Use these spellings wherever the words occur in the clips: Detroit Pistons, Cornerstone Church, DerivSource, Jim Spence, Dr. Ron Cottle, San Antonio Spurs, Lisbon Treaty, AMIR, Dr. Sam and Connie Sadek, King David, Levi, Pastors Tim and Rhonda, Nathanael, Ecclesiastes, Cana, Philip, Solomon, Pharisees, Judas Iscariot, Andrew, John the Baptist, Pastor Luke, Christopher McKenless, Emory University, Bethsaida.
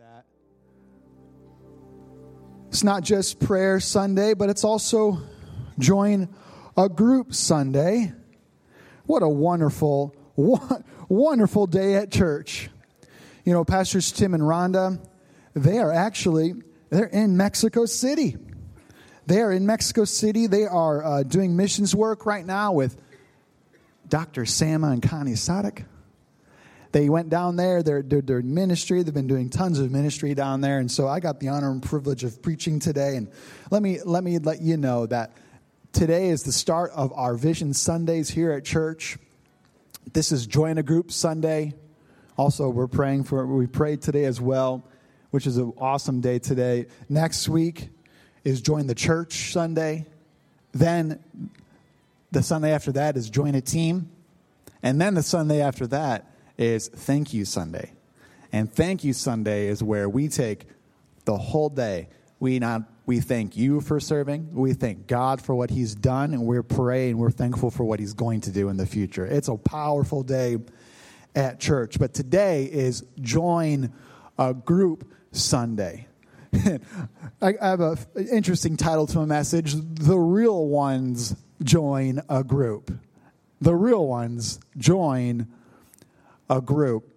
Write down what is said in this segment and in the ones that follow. that. It's not just prayer Sunday, but it's also join a group Sunday. What a wonderful, wonderful day at church. You know, Pastors Tim and Rhonda, they're in Mexico City. They are doing missions work right now with Dr. Sam and Connie Sadek. They went down there, their ministry. They've been doing tons of ministry down there. And so I got the honor and privilege of preaching today. And let me let you know that today is the start of our Vision Sundays here at church. This is Join a Group Sunday. Also, we prayed today as well, which is an awesome day today. Next week is Join the Church Sunday. Then the Sunday after that is Join a Team. And then the Sunday after that is Thank You Sunday. And Thank You Sunday is where we take the whole day. We thank you for serving. We thank God for what he's done. And we're praying. We're thankful for what he's going to do in the future. It's a powerful day at church. But today is Join a Group Sunday. I have an interesting title to a message. The real ones join a group. The real ones join a group.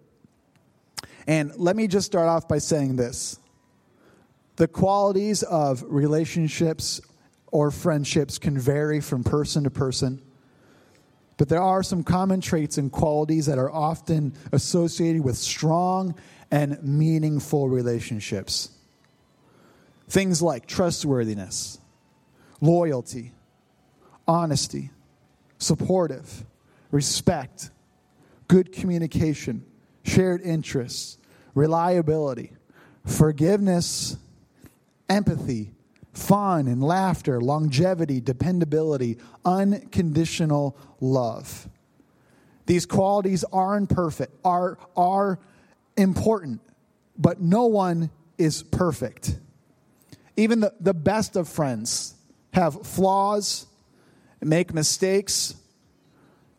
And let me just start off by saying this. The qualities of relationships or friendships can vary from person to person, but there are some common traits and qualities that are often associated with strong and meaningful relationships. Things like trustworthiness, loyalty, honesty, supportive, respect, good communication, shared interests, reliability, forgiveness, empathy, fun and laughter, longevity, dependability, unconditional love. These qualities are important, but no one is perfect. Even the best of friends have flaws, make mistakes.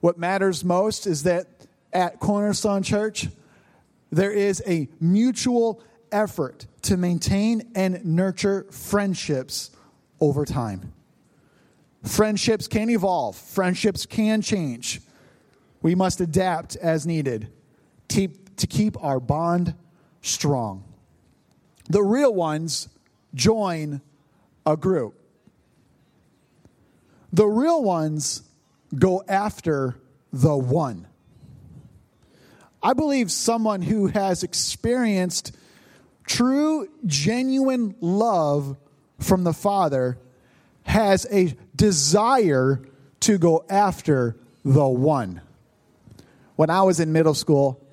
What matters most is that at Cornerstone Church, there is a mutual effort to maintain and nurture friendships over time. Friendships can evolve. Friendships can change. We must adapt as needed to keep our bond strong. The real ones join a group. The real ones go after the one. I believe someone who has experienced true, genuine love from the Father has a desire to go after the one. When I was in middle school,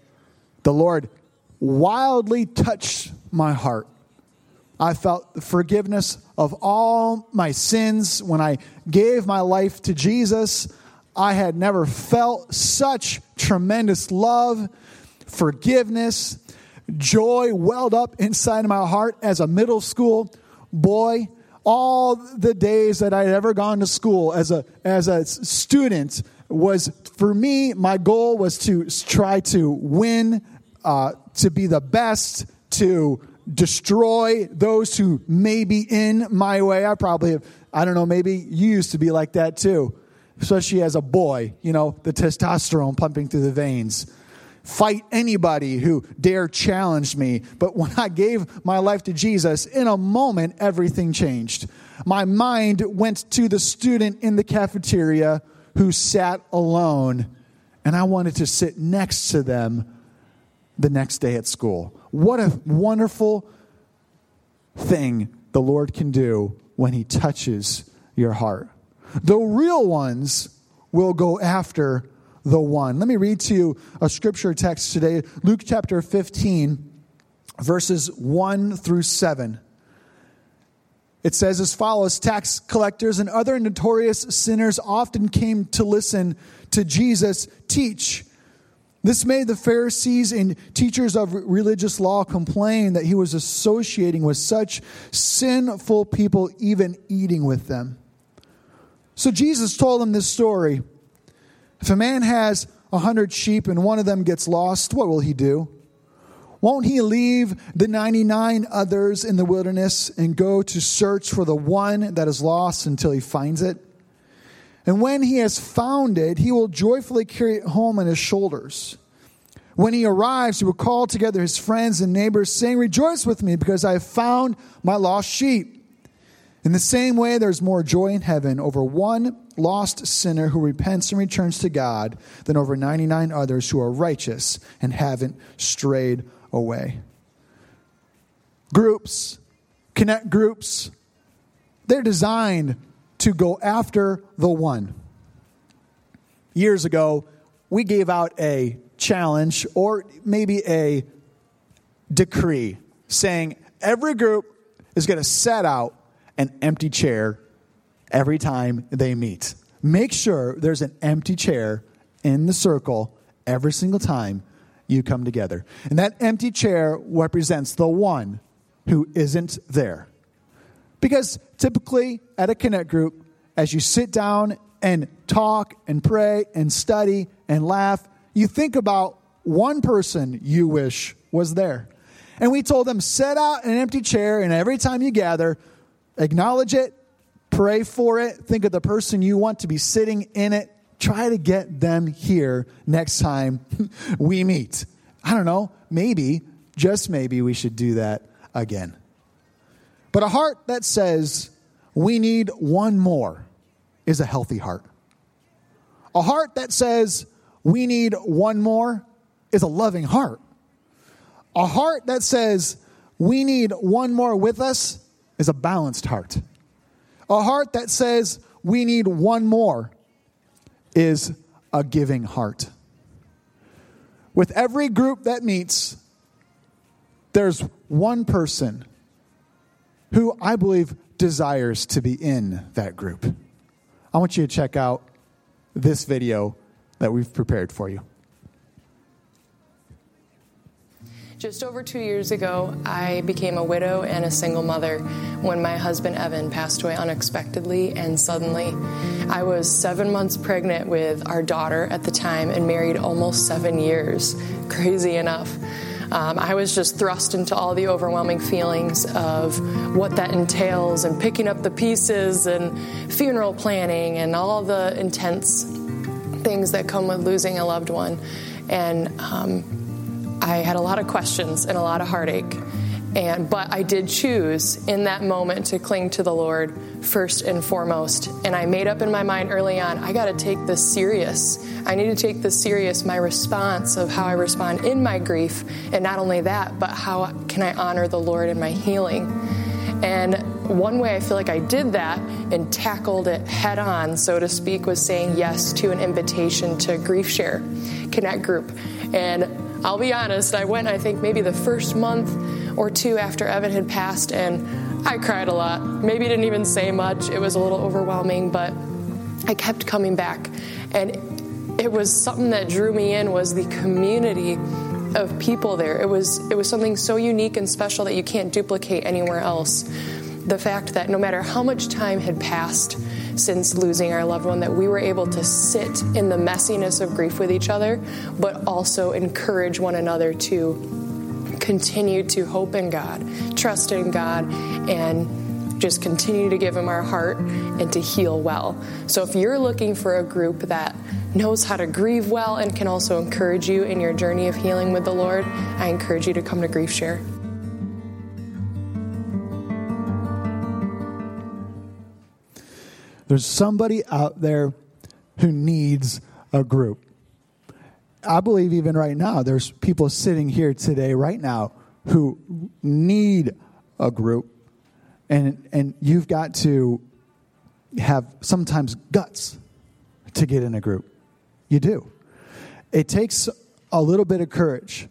the Lord wildly touched my heart. I felt the forgiveness of all my sins. When I gave my life to Jesus, I had never felt such tremendous love, forgiveness, joy welled up inside of my heart as a middle school boy. All the days that I had ever gone to school as a student was, for me, my goal was to try to win, to be the best, to destroy those who may be in my way. Maybe you used to be like that too. Especially as a boy, you know, the testosterone pumping through the veins. Fight anybody who dare challenge me. But when I gave my life to Jesus, in a moment, everything changed. My mind went to the student in the cafeteria who sat alone, and I wanted to sit next to them the next day at school. What a wonderful thing the Lord can do when he touches your heart. The real ones will go after the one. Let me read to you a scripture text today, Luke chapter 15, verses 1 through 7. It says as follows: tax collectors and other notorious sinners often came to listen to Jesus teach. This made the Pharisees and teachers of religious law complain that he was associating with such sinful people, even eating with them. So Jesus told them this story. If a man has 100 sheep and one of them gets lost, what will he do? Won't he leave the 99 others in the wilderness and go to search for the one that is lost until he finds it? And when he has found it, he will joyfully carry it home on his shoulders. When he arrives, he will call together his friends and neighbors, saying, rejoice with me, because I have found my lost sheep. In the same way, there is more joy in heaven over one lost sinner who repents and returns to God than over 99 others who are righteous and haven't strayed away. Groups, connect groups, they're designed to go after the one. Years ago, we gave out a challenge or maybe a decree saying every group is going to set out an empty chair every time they meet. Make sure there's an empty chair in the circle every single time you come together. And that empty chair represents the one who isn't there. Because typically at a connect group, as you sit down and talk and pray and study and laugh, you think about one person you wish was there. And we told them, set out an empty chair, and every time you gather, acknowledge it, pray for it, think of the person you want to be sitting in it, try to get them here next time we meet. I don't know, maybe, just maybe we should do that again. But a heart that says we need one more is a healthy heart. A heart that says we need one more is a loving heart. A heart that says we need one more with us is a balanced heart. A heart that says we need one more is a giving heart. With every group that meets, there's one person who I believe desires to be in that group. I want you to check out this video that we've prepared for you. Just over 2 years ago, I became a widow and a single mother when my husband, Evan, passed away unexpectedly and suddenly. I was 7 months pregnant with our daughter at the time and married almost 7 years. Crazy enough. I was just thrust into all the overwhelming feelings of what that entails and picking up the pieces and funeral planning and all the intense things that come with losing a loved one. And I had a lot of questions and a lot of heartache, but I did choose in that moment to cling to the Lord first and foremost. And I made up in my mind early on, I got to take this serious. I need to take this serious, my response of how I respond in my grief. And not only that, but how can I honor the Lord in my healing? And one way I feel like I did that and tackled it head on, so to speak, was saying yes to an invitation to Grief Share Connect Group. And I'll be honest, I went, I think, maybe the first month or two after Evan had passed, and I cried a lot. Maybe didn't even say much. It was a little overwhelming, but I kept coming back. And it was something that drew me in was the community of people there. It was something so unique and special that you can't duplicate anywhere else. The fact that no matter how much time had passed since losing our loved one, that we were able to sit in the messiness of grief with each other, but also encourage one another to continue to hope in God, trust in God, and just continue to give Him our heart and to heal well. So if you're looking for a group that knows how to grieve well and can also encourage you in your journey of healing with the Lord, I encourage you to come to Grief Share. There's somebody out there who needs a group. I believe even right now, there's people sitting here today right now who need a group. And you've got to have sometimes guts to get in a group. You do. It takes a little bit of courage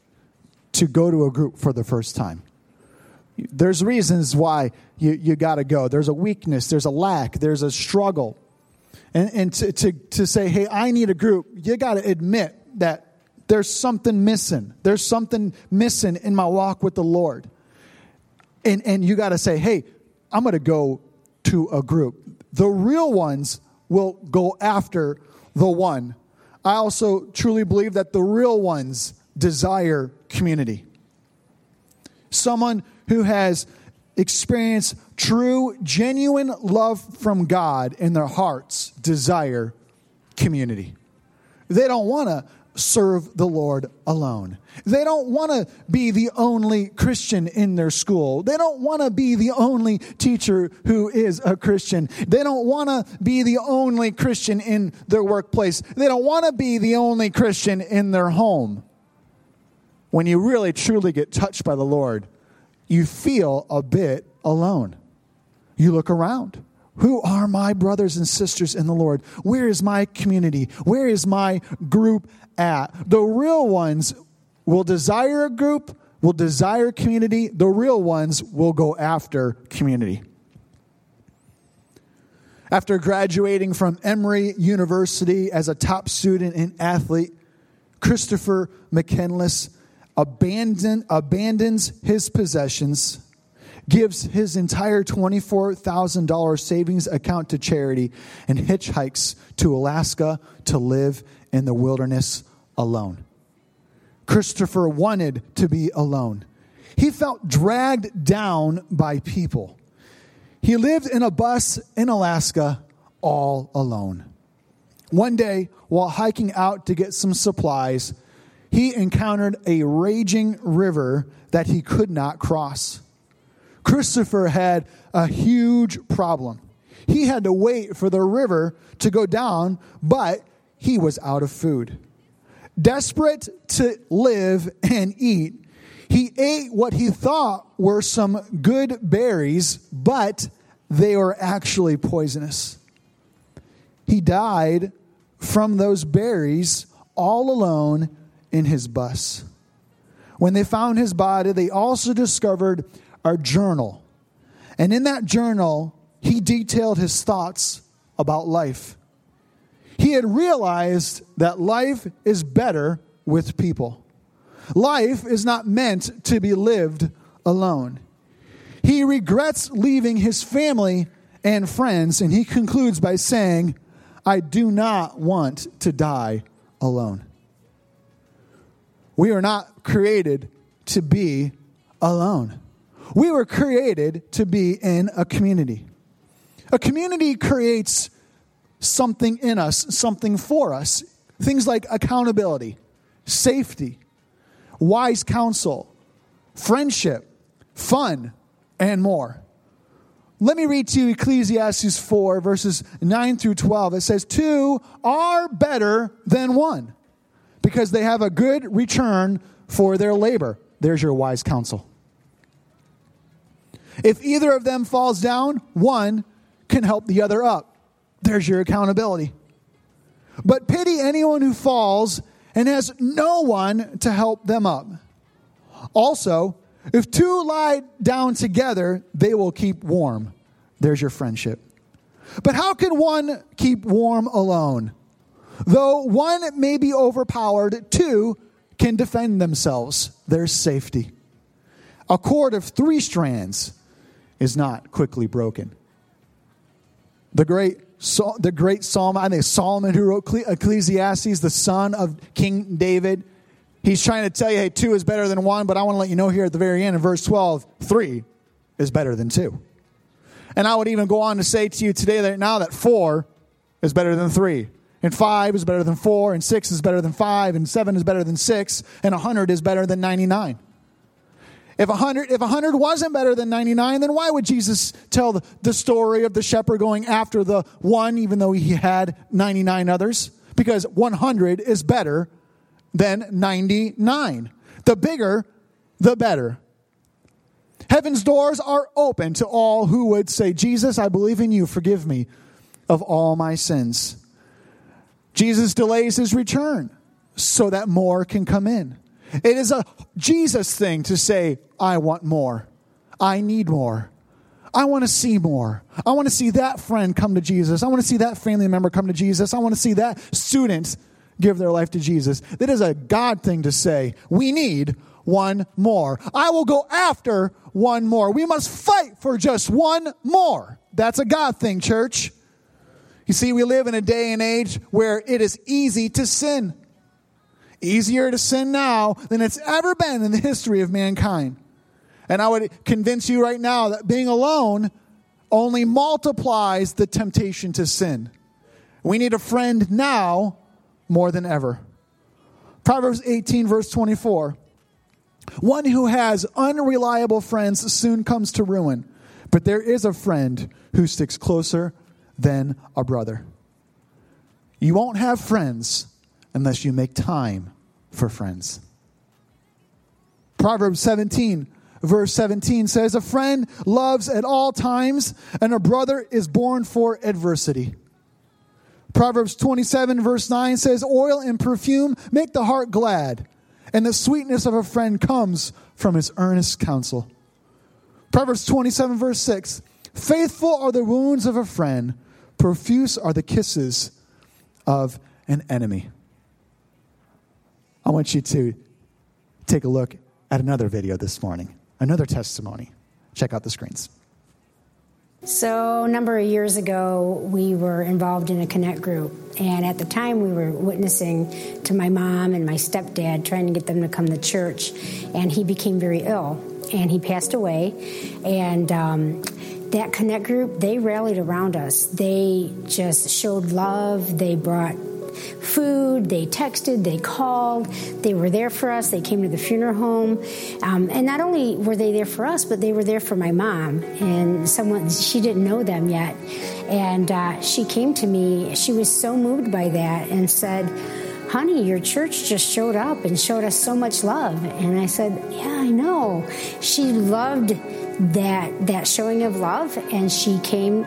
to go to a group for the first time. There's reasons why you got to go. There's a weakness. There's a lack. There's a struggle. And to say, hey, I need a group, you got to admit that there's something missing. There's something missing in my walk with the Lord. And you got to say, hey, I'm going to go to a group. The real ones will go after the one. I also truly believe that the real ones desire community. someone who has experienced true, genuine love from God in their hearts desire community. They don't want to serve the Lord alone. They don't want to be the only Christian in their school. They don't want to be the only teacher who is a Christian. They don't want to be the only Christian in their workplace. They don't want to be the only Christian in their home. When you really truly get touched by the Lord, you feel a bit alone. You look around. Who are my brothers and sisters in the Lord? Where is my community? Where is my group at? The real ones will desire a group, will desire community. The real ones will go after community. After graduating from Emory University as a top student and athlete, Christopher McKenless abandons his possessions, gives his entire $24,000 savings account to charity, and hitchhikes to Alaska to live in the wilderness alone. Christopher wanted to be alone. He felt dragged down by people. He lived in a bus in Alaska all alone. One day, while hiking out to get some supplies, he encountered a raging river that he could not cross. Christopher had a huge problem. He had to wait for the river to go down, but he was out of food. Desperate to live and eat, he ate what he thought were some good berries, but they were actually poisonous. He died from those berries all alone in his bus. When they found his body, they also discovered our journal. And in that journal, he detailed his thoughts about life. He had realized that life is better with people. Life is not meant to be lived alone. He regrets leaving his family and friends, and he concludes by saying, "I do not want to die alone." We are not created to be alone. We were created to be in a community. A community creates something in us, something for us. Things like accountability, safety, wise counsel, friendship, fun, and more. Let me read to you Ecclesiastes 4, verses 9 through 12. It says, "Two are better than one because they have a good return for their labor." There's your wise counsel. "If either of them falls down, one can help the other up." There's your accountability. "But pity anyone who falls and has no one to help them up. Also, if two lie down together, they will keep warm." There's your friendship. "But how can one keep warm alone? Though one may be overpowered, two can defend themselves." There's safety. "A cord of three strands is not quickly broken." The great Solomon, I think Solomon who wrote Ecclesiastes, the son of King David, he's trying to tell you, hey, two is better than one, but I want to let you know here at the very end in verse 12, three is better than two. And I would even go on to say to you today that now that four is better than three, and five is better than four, and six is better than five, and seven is better than six, and 100 is better than 99. If 100 wasn't better than 99, then why would Jesus tell the story of the shepherd going after the one, even though he had 99 others? Because 100 is better than 99. The bigger, the better. Heaven's doors are open to all who would say, "Jesus, I believe in you. Forgive me of all my sins." Jesus delays his return so that more can come in. It is a Jesus thing to say, "I want more. I need more. I want to see more. I want to see that friend come to Jesus. I want to see that family member come to Jesus. I want to see that student give their life to Jesus." That is a God thing to say. We need one more. I will go after one more. We must fight for just one more. That's a God thing, church. You see, we live in a day and age where it is easy to sin. Easier to sin now than it's ever been in the history of mankind. And I would convince you right now that being alone only multiplies the temptation to sin. We need a friend now more than ever. Proverbs 18, verse 24. One who has unreliable friends soon comes to ruin, but there is a friend who sticks closer than a brother. You won't have friends unless you make time for friends. Proverbs 17, verse 17 says, a friend loves at all times, and a brother is born for adversity. Proverbs 27, verse 9 says, oil and perfume make the heart glad, and the sweetness of a friend comes from his earnest counsel. Proverbs 27, verse 6, faithful are the wounds of a friend, profuse are the kisses of an enemy. I want you to take a look at another video this morning, another testimony. Check out the screens. So a number of years ago, we were involved in a Connect group. And at the time, we were witnessing to my mom and my stepdad, trying to get them to come to church. And he became very ill. And he passed away. And that Connect group, they rallied around us. They just showed love. They brought food, they texted, they called, they were there for us, they came to the funeral home. And not only were they there for us, but they were there for my mom. And someone, she didn't know them yet. And she came to me, she was so moved by that and said, honey, your church just showed up and showed us so much love. And I said, yeah, I know. She loved that showing of love, and she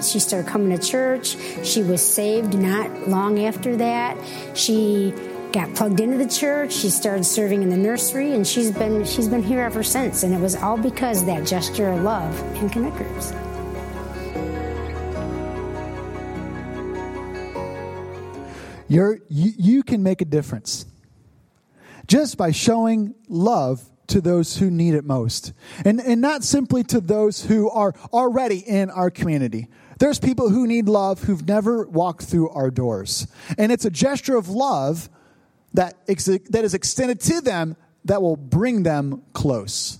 started coming to church. She was saved not long after that. She got plugged into the church. She started serving in the nursery, and she's been here ever since. And it was all because of that gesture of love and Connect groups. You can make a difference just by showing love to those who need it most. And not simply to those who are already in our community. There's people who need love who've never walked through our doors. And it's a gesture of love that is extended to them that will bring them close.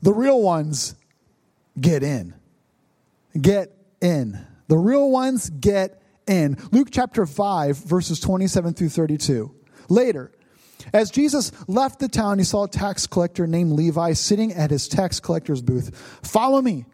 The real ones get in. Get in. The real ones get in. Luke chapter 5, verses 27 through 32. Later, as Jesus left the town, he saw a tax collector named Levi sitting at his tax collector's booth. Follow me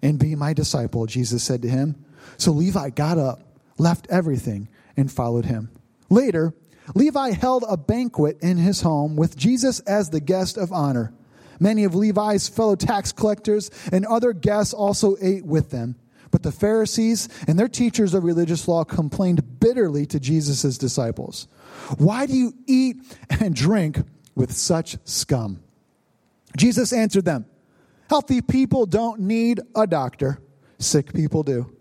and be my disciple, Jesus said to him. So Levi got up, left everything, and followed him. Later, Levi held a banquet in his home with Jesus as the guest of honor. Many of Levi's fellow tax collectors and other guests also ate with them. But the Pharisees and their teachers of religious law complained bitterly to Jesus' disciples. Why do you eat and drink with such scum? Jesus answered them, healthy people don't need a doctor. Sick people do.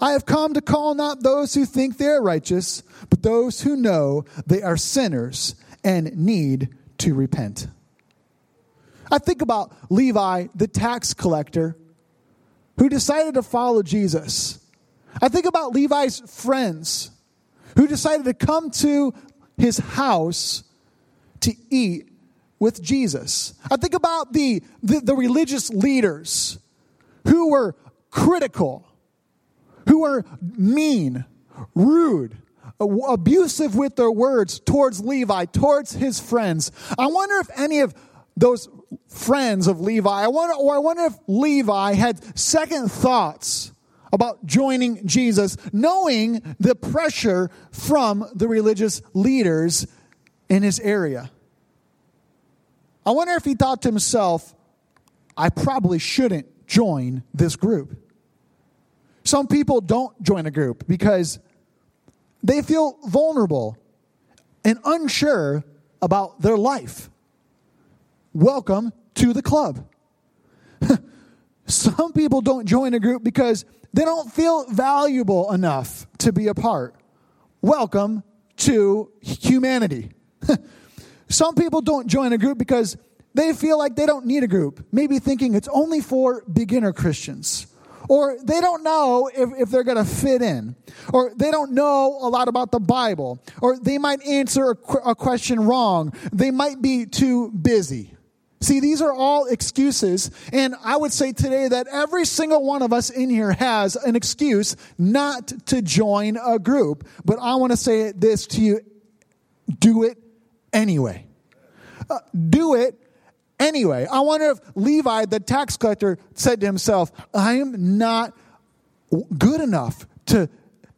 I have come to call not those who think they are righteous, but those who know they are sinners and need to repent. I think about Levi, the tax collector, who decided to follow Jesus. I think about Levi's friends who decided to come to his house to eat with Jesus. I think about the religious leaders who were critical, who were mean, rude, abusive with their words towards Levi, towards his friends. I wonder if any of those friends of Levi, I wonder if Levi had second thoughts about joining Jesus, knowing the pressure from the religious leaders in his area. I wonder if he thought to himself, I probably shouldn't join this group. Some people don't join a group because they feel vulnerable and unsure about their life. Welcome to the club. Some people don't join a group because they don't feel valuable enough to be a part. Welcome to humanity. Some people don't join a group because they feel like they don't need a group, maybe thinking it's only for beginner Christians. Or they don't know if they're going to fit in. Or they don't know a lot about the Bible. Or they might answer a question wrong. They might be too busy. See, these are all excuses, and I would say today that every single one of us in here has an excuse not to join a group, but I want to say this to you, do it anyway. Do it anyway. I wonder if Levi, the tax collector, said to himself, I am not good enough to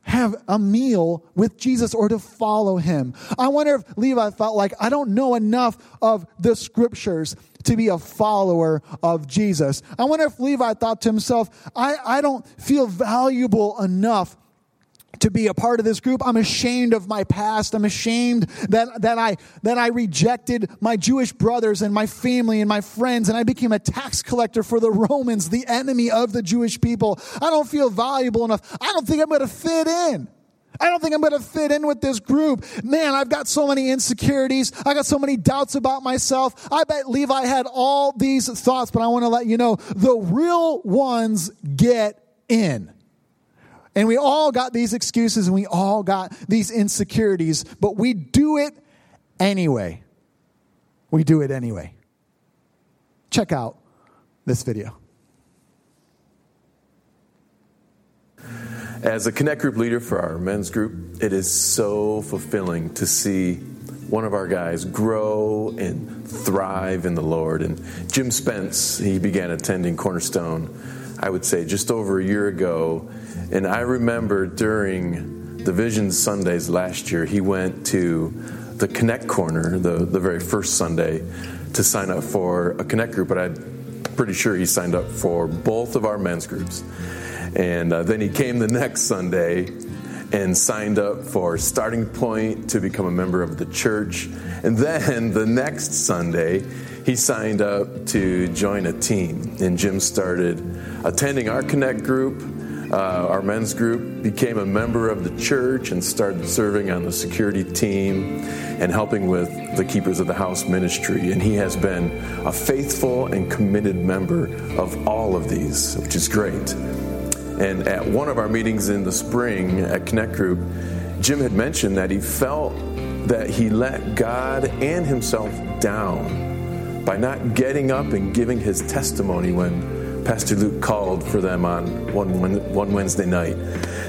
have a meal with Jesus or to follow him. I wonder if Levi felt like, I don't know enough of the scriptures to be a follower of Jesus. I wonder if Levi thought to himself, I don't feel valuable enough to be a part of this group. I'm ashamed of my past. I'm ashamed that I rejected my Jewish brothers and my family and my friends, and I became a tax collector for the Romans, the enemy of the Jewish people. I don't feel valuable enough. I don't think I'm going to fit in. I don't think I'm going to fit in with this group. Man, I've got so many insecurities. I got so many doubts about myself. I bet Levi had all these thoughts, but I want to let you know, the real ones get in. And we all got these excuses and we all got these insecurities, but we do it anyway. We do it anyway. Check out this video. As a Connect Group leader for our men's group, it is so fulfilling to see one of our guys grow and thrive in the Lord. And Jim Spence, he began attending Cornerstone, I would say, just over a year ago. And I remember during the Vision Sundays last year, he went to the Connect Corner, the very first Sunday, to sign up for a Connect group. But I'm pretty sure he signed up for both of our men's groups. And then he came the next Sunday and signed up for Starting Point to become a member of the church. And then the next Sunday, he signed up to join a team. And Jim started attending our Connect group. Our men's group, became a member of the church and started serving on the security team and helping with the Keepers of the House ministry. And he has been a faithful and committed member of all of these, which is great. And at one of our meetings in the spring at Connect Group, Jim had mentioned that he felt that he let God and himself down by not getting up and giving his testimony when Pastor Luke called for them on one Wednesday night.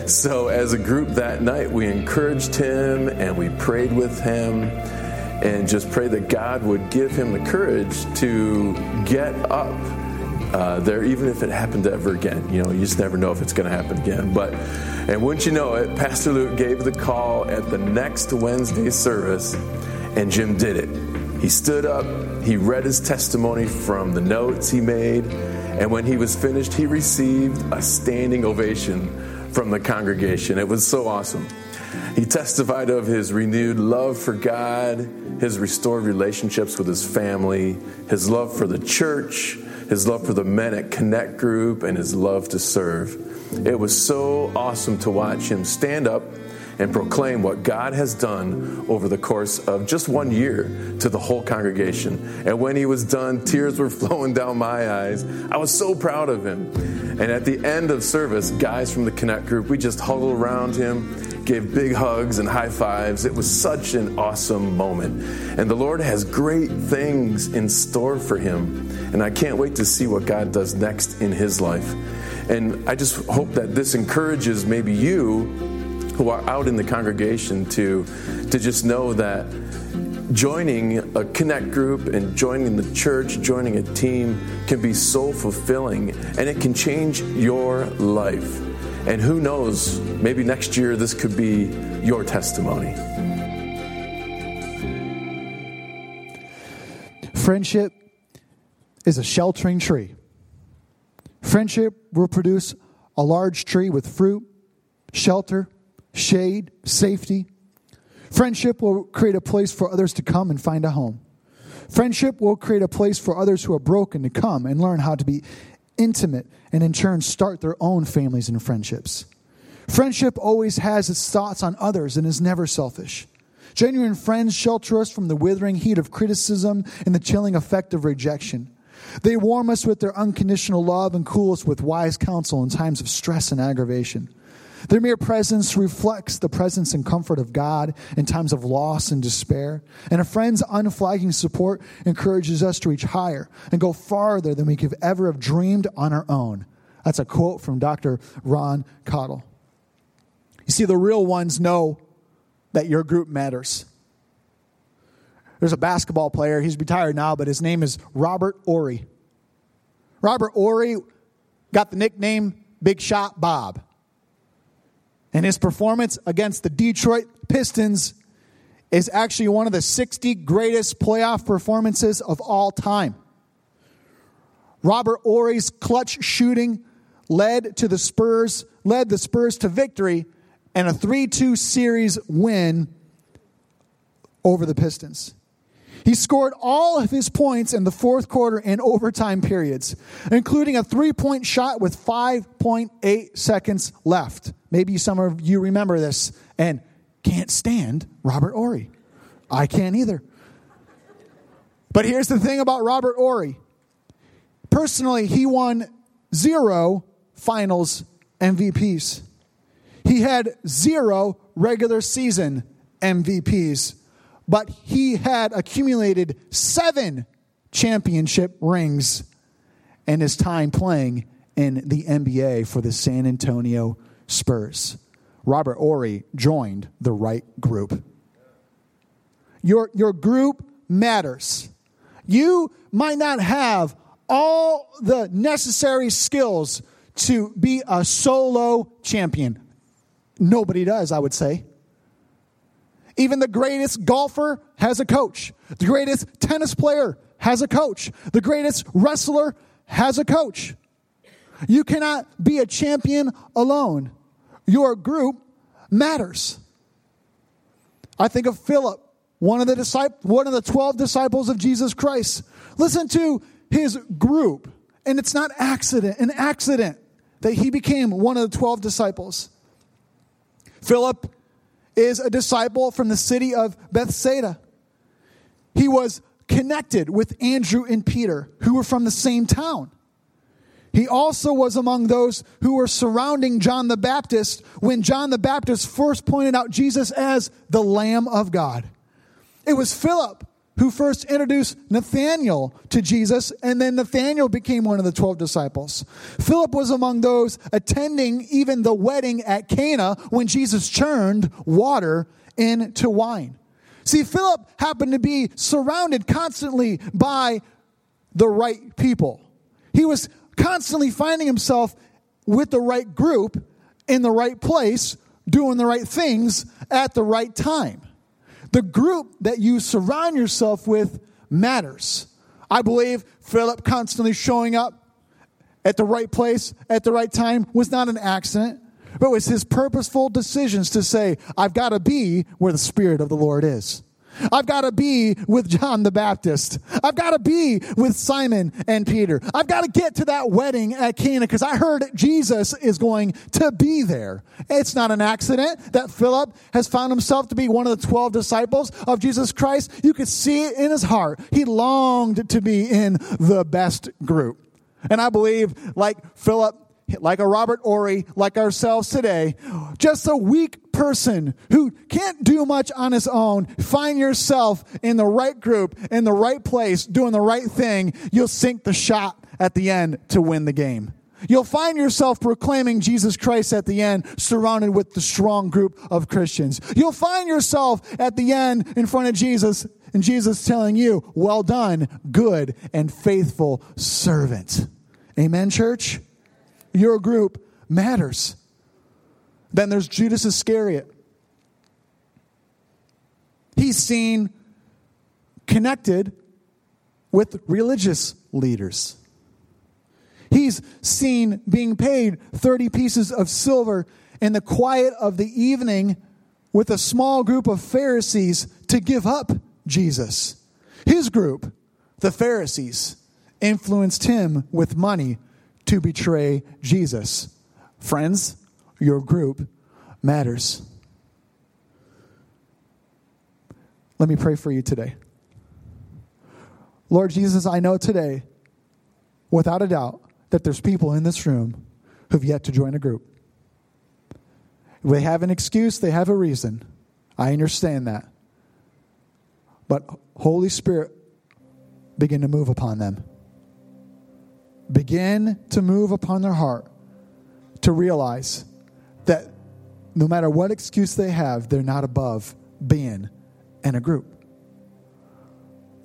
So as a group that night, we encouraged him and we prayed with him and just prayed that God would give him the courage to get up there, even if it happened ever again. You know, you just never know if it's going to happen again. And wouldn't you know it, Pastor Luke gave the call at the next Wednesday service, and Jim did it. He stood up, he read his testimony from the notes he made, and when he was finished, he received a standing ovation from the congregation. It was so awesome. He testified of his renewed love for God, his restored relationships with his family, his love for the church, his love for the men at Connect Group, and his love to serve. It was so awesome to watch him stand up and proclaim what God has done over the course of just 1 year to the whole congregation. And when he was done, tears were flowing down my eyes. I was so proud of him. And at the end of service, guys from the Connect Group, we just huddled around him, gave big hugs and high fives. It was such an awesome moment. And the Lord has great things in store for him. And I can't wait to see what God does next in his life. And I just hope that this encourages maybe you who are out in the congregation to just know that joining a Connect group and joining the church, joining a team can be so fulfilling, and it can change your life. And who knows, maybe next year this could be your testimony. Friendship is a sheltering tree. Friendship will produce a large tree with fruit, shelter, shade, safety. Friendship will create a place for others to come and find a home. Friendship will create a place for others who are broken to come and learn how to be intimate and in turn start their own families and friendships. Friendship always has its thoughts on others and is never selfish. Genuine friends shelter us from the withering heat of criticism and the chilling effect of rejection. They warm us with their unconditional love and cool us with wise counsel in times of stress and aggravation. Their mere presence reflects the presence and comfort of God in times of loss and despair. And a friend's unflagging support encourages us to reach higher and go farther than we could ever have dreamed on our own. That's a quote from Dr. Ron Cottle. You see, the real ones know that your group matters. There's a basketball player, he's retired now, but his name is Robert Horry. Robert Horry got the nickname Big Shot Bob. And his performance against the Detroit Pistons is actually one of the 60 greatest playoff performances of all time. Robert Horry's clutch shooting led the Spurs to victory and a 3-2 series win over the Pistons. He scored all of his points in the fourth quarter and overtime periods, including a three-point shot with 5.8 seconds left. Maybe some of you remember this and can't stand Robert Horry. I can't either. But here's the thing about Robert Horry. Personally, he won 0 finals MVPs. He had 0 regular season MVPs. But he had accumulated 7 championship rings in his time playing in the NBA for the San Antonio Spurs. Robert Horry joined the right group. Your group matters. You might not have all the necessary skills to be a solo champion. Nobody does, I would say. Even the greatest golfer has a coach. The greatest tennis player has a coach. The greatest wrestler has a coach. You cannot be a champion alone. Your group matters. I think of Philip, one of the 12 disciples of Jesus Christ. Listen to his group, and it's not an accident that he became one of the 12 disciples. Philip is a disciple from the city of Bethsaida. He was connected with Andrew and Peter, who were from the same town. He also was among those who were surrounding John the Baptist when John the Baptist first pointed out Jesus as the Lamb of God. It was Philip who first introduced Nathanael to Jesus, and then Nathanael became one of the 12 disciples. Philip was among those attending even the wedding at Cana when Jesus turned water into wine. See, Philip happened to be surrounded constantly by the right people. He was constantly finding himself with the right group, in the right place, doing the right things at the right time. The group that you surround yourself with matters. I believe Philip constantly showing up at the right place at the right time was not an accident, but was his purposeful decisions to say, I've got to be where the Spirit of the Lord is. I've got to be with John the Baptist. I've got to be with Simon and Peter. I've got to get to that wedding at Cana because I heard Jesus is going to be there. It's not an accident that Philip has found himself to be one of the 12 disciples of Jesus Christ. You could see it in his heart. He longed to be in the best group. And I believe, like Philip, like a Robert Horry, like ourselves today, just a weak person who can't do much on his own, find yourself in the right group, in the right place, doing the right thing, you'll sink the shot at the end to win the game. You'll find yourself proclaiming Jesus Christ at the end, surrounded with the strong group of Christians. You'll find yourself at the end in front of Jesus, and Jesus telling you, well done, good and faithful servant. Amen, church? Your group matters. Then there's Judas Iscariot. He's seen connected with religious leaders. He's seen being paid 30 pieces of silver in the quiet of the evening with a small group of Pharisees to give up Jesus. His group, the Pharisees, influenced him with money to betray Jesus. Friends, your group matters. Let me pray for you today. Lord Jesus, I know today, without a doubt, that there's people in this room who've yet to join a group. They have an excuse. They have a reason. I understand that. But Holy Spirit, begin to move upon them. Begin to move upon their heart to realize that no matter what excuse they have, they're not above being in a group.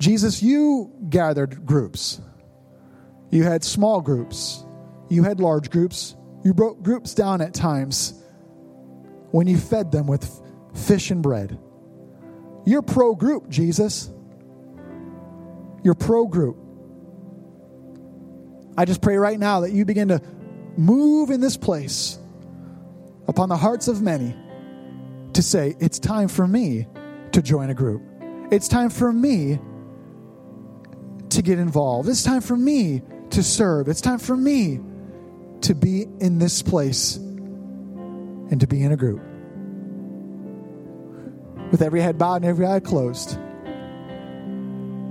Jesus, you gathered groups. You had small groups. You had large groups. You broke groups down at times when you fed them with fish and bread. You're pro-group, Jesus. You're pro-group. I just pray right now that you begin to move in this place upon the hearts of many to say, it's time for me to join a group. It's time for me to get involved. It's time for me to serve. It's time for me to be in this place and to be in a group. With every head bowed and every eye closed,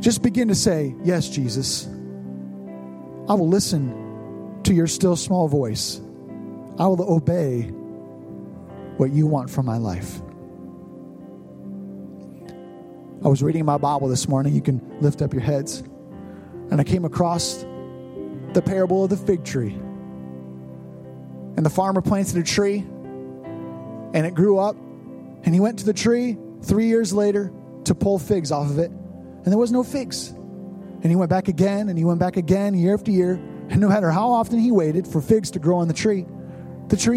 just begin to say, yes, Jesus, I will listen to your still small voice. I will obey what you want from my life. I was reading my Bible this morning. You can lift up your heads. And I came across the parable of the fig tree. And the farmer planted a tree, and it grew up. And he went to the tree 3 years later to pull figs off of it. And there was no figs. And he went back again, and he went back again year after year. And no matter how often he waited for figs to grow on the tree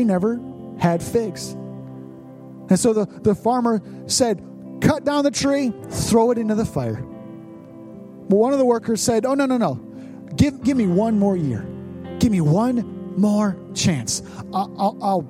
never had figs. And so the farmer said, cut down the tree, throw it into the fire. But one of the workers said, oh, no. Give me one more year. Give me one more chance. I'll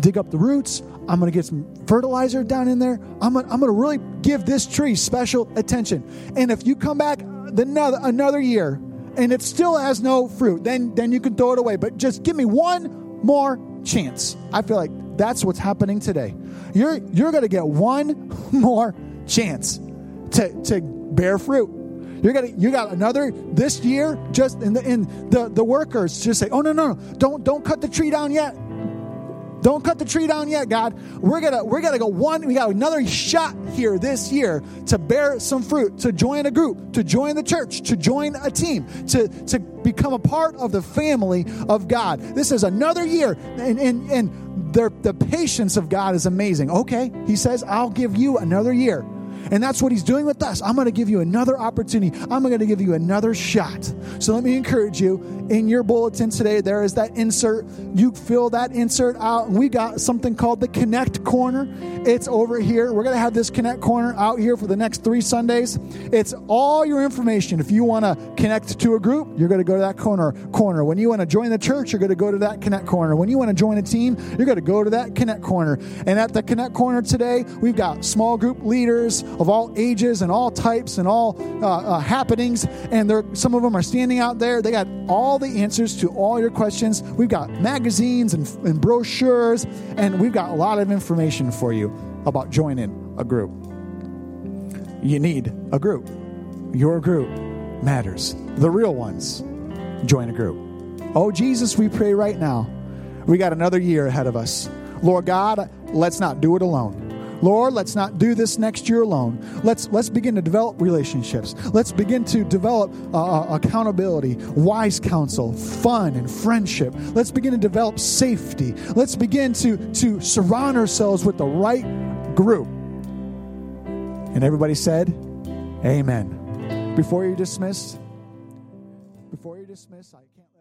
dig up the roots. I'm going to get some fertilizer down in there. I'm going to really give this tree special attention. And if you come back another year and it still has no fruit, then you can throw it away. But just give me one more chance. I feel like that's what's happening today. You're going to get one more chance to bear fruit. You got another this year. Just in the workers just say, oh, no. Don't cut the tree down yet. Don't cut the tree down yet, God. We're gonna go one. We got another shot here this year to bear some fruit, to join a group, to join the church, to join a team, to become a part of the family of God. This is another year, and the patience of God is amazing. Okay, He says, I'll give you another year. And that's what He's doing with us. I'm going to give you another opportunity. I'm going to give you another shot. So let me encourage you. In your bulletin today, there is that insert. You fill that insert out. And we got something called the Connect Corner. It's over here. We're going to have this Connect Corner out here for the next 3 Sundays. It's all your information. If you want to connect to a group, you're going to go to that corner. When you want to join the church, you're going to go to that Connect Corner. When you want to join a team, you're going to go to that Connect Corner. And at the Connect Corner today, we've got small group leaders of all ages and all types and all happenings. And some of them are standing out there. They got all the answers to all your questions. We've got magazines and brochures, and we've got a lot of information for you about joining a group. You need a group. Your group matters. The real ones, join a group. Oh, Jesus, we pray right now. We got another year ahead of us. Lord God, let's not do it alone. Lord, let's not do this next year alone. Let's begin to develop relationships. Let's begin to develop accountability, wise counsel, fun, and friendship. Let's begin to develop safety. Let's begin to surround ourselves with the right group. And everybody said, amen. Before you're dismissed, I can't...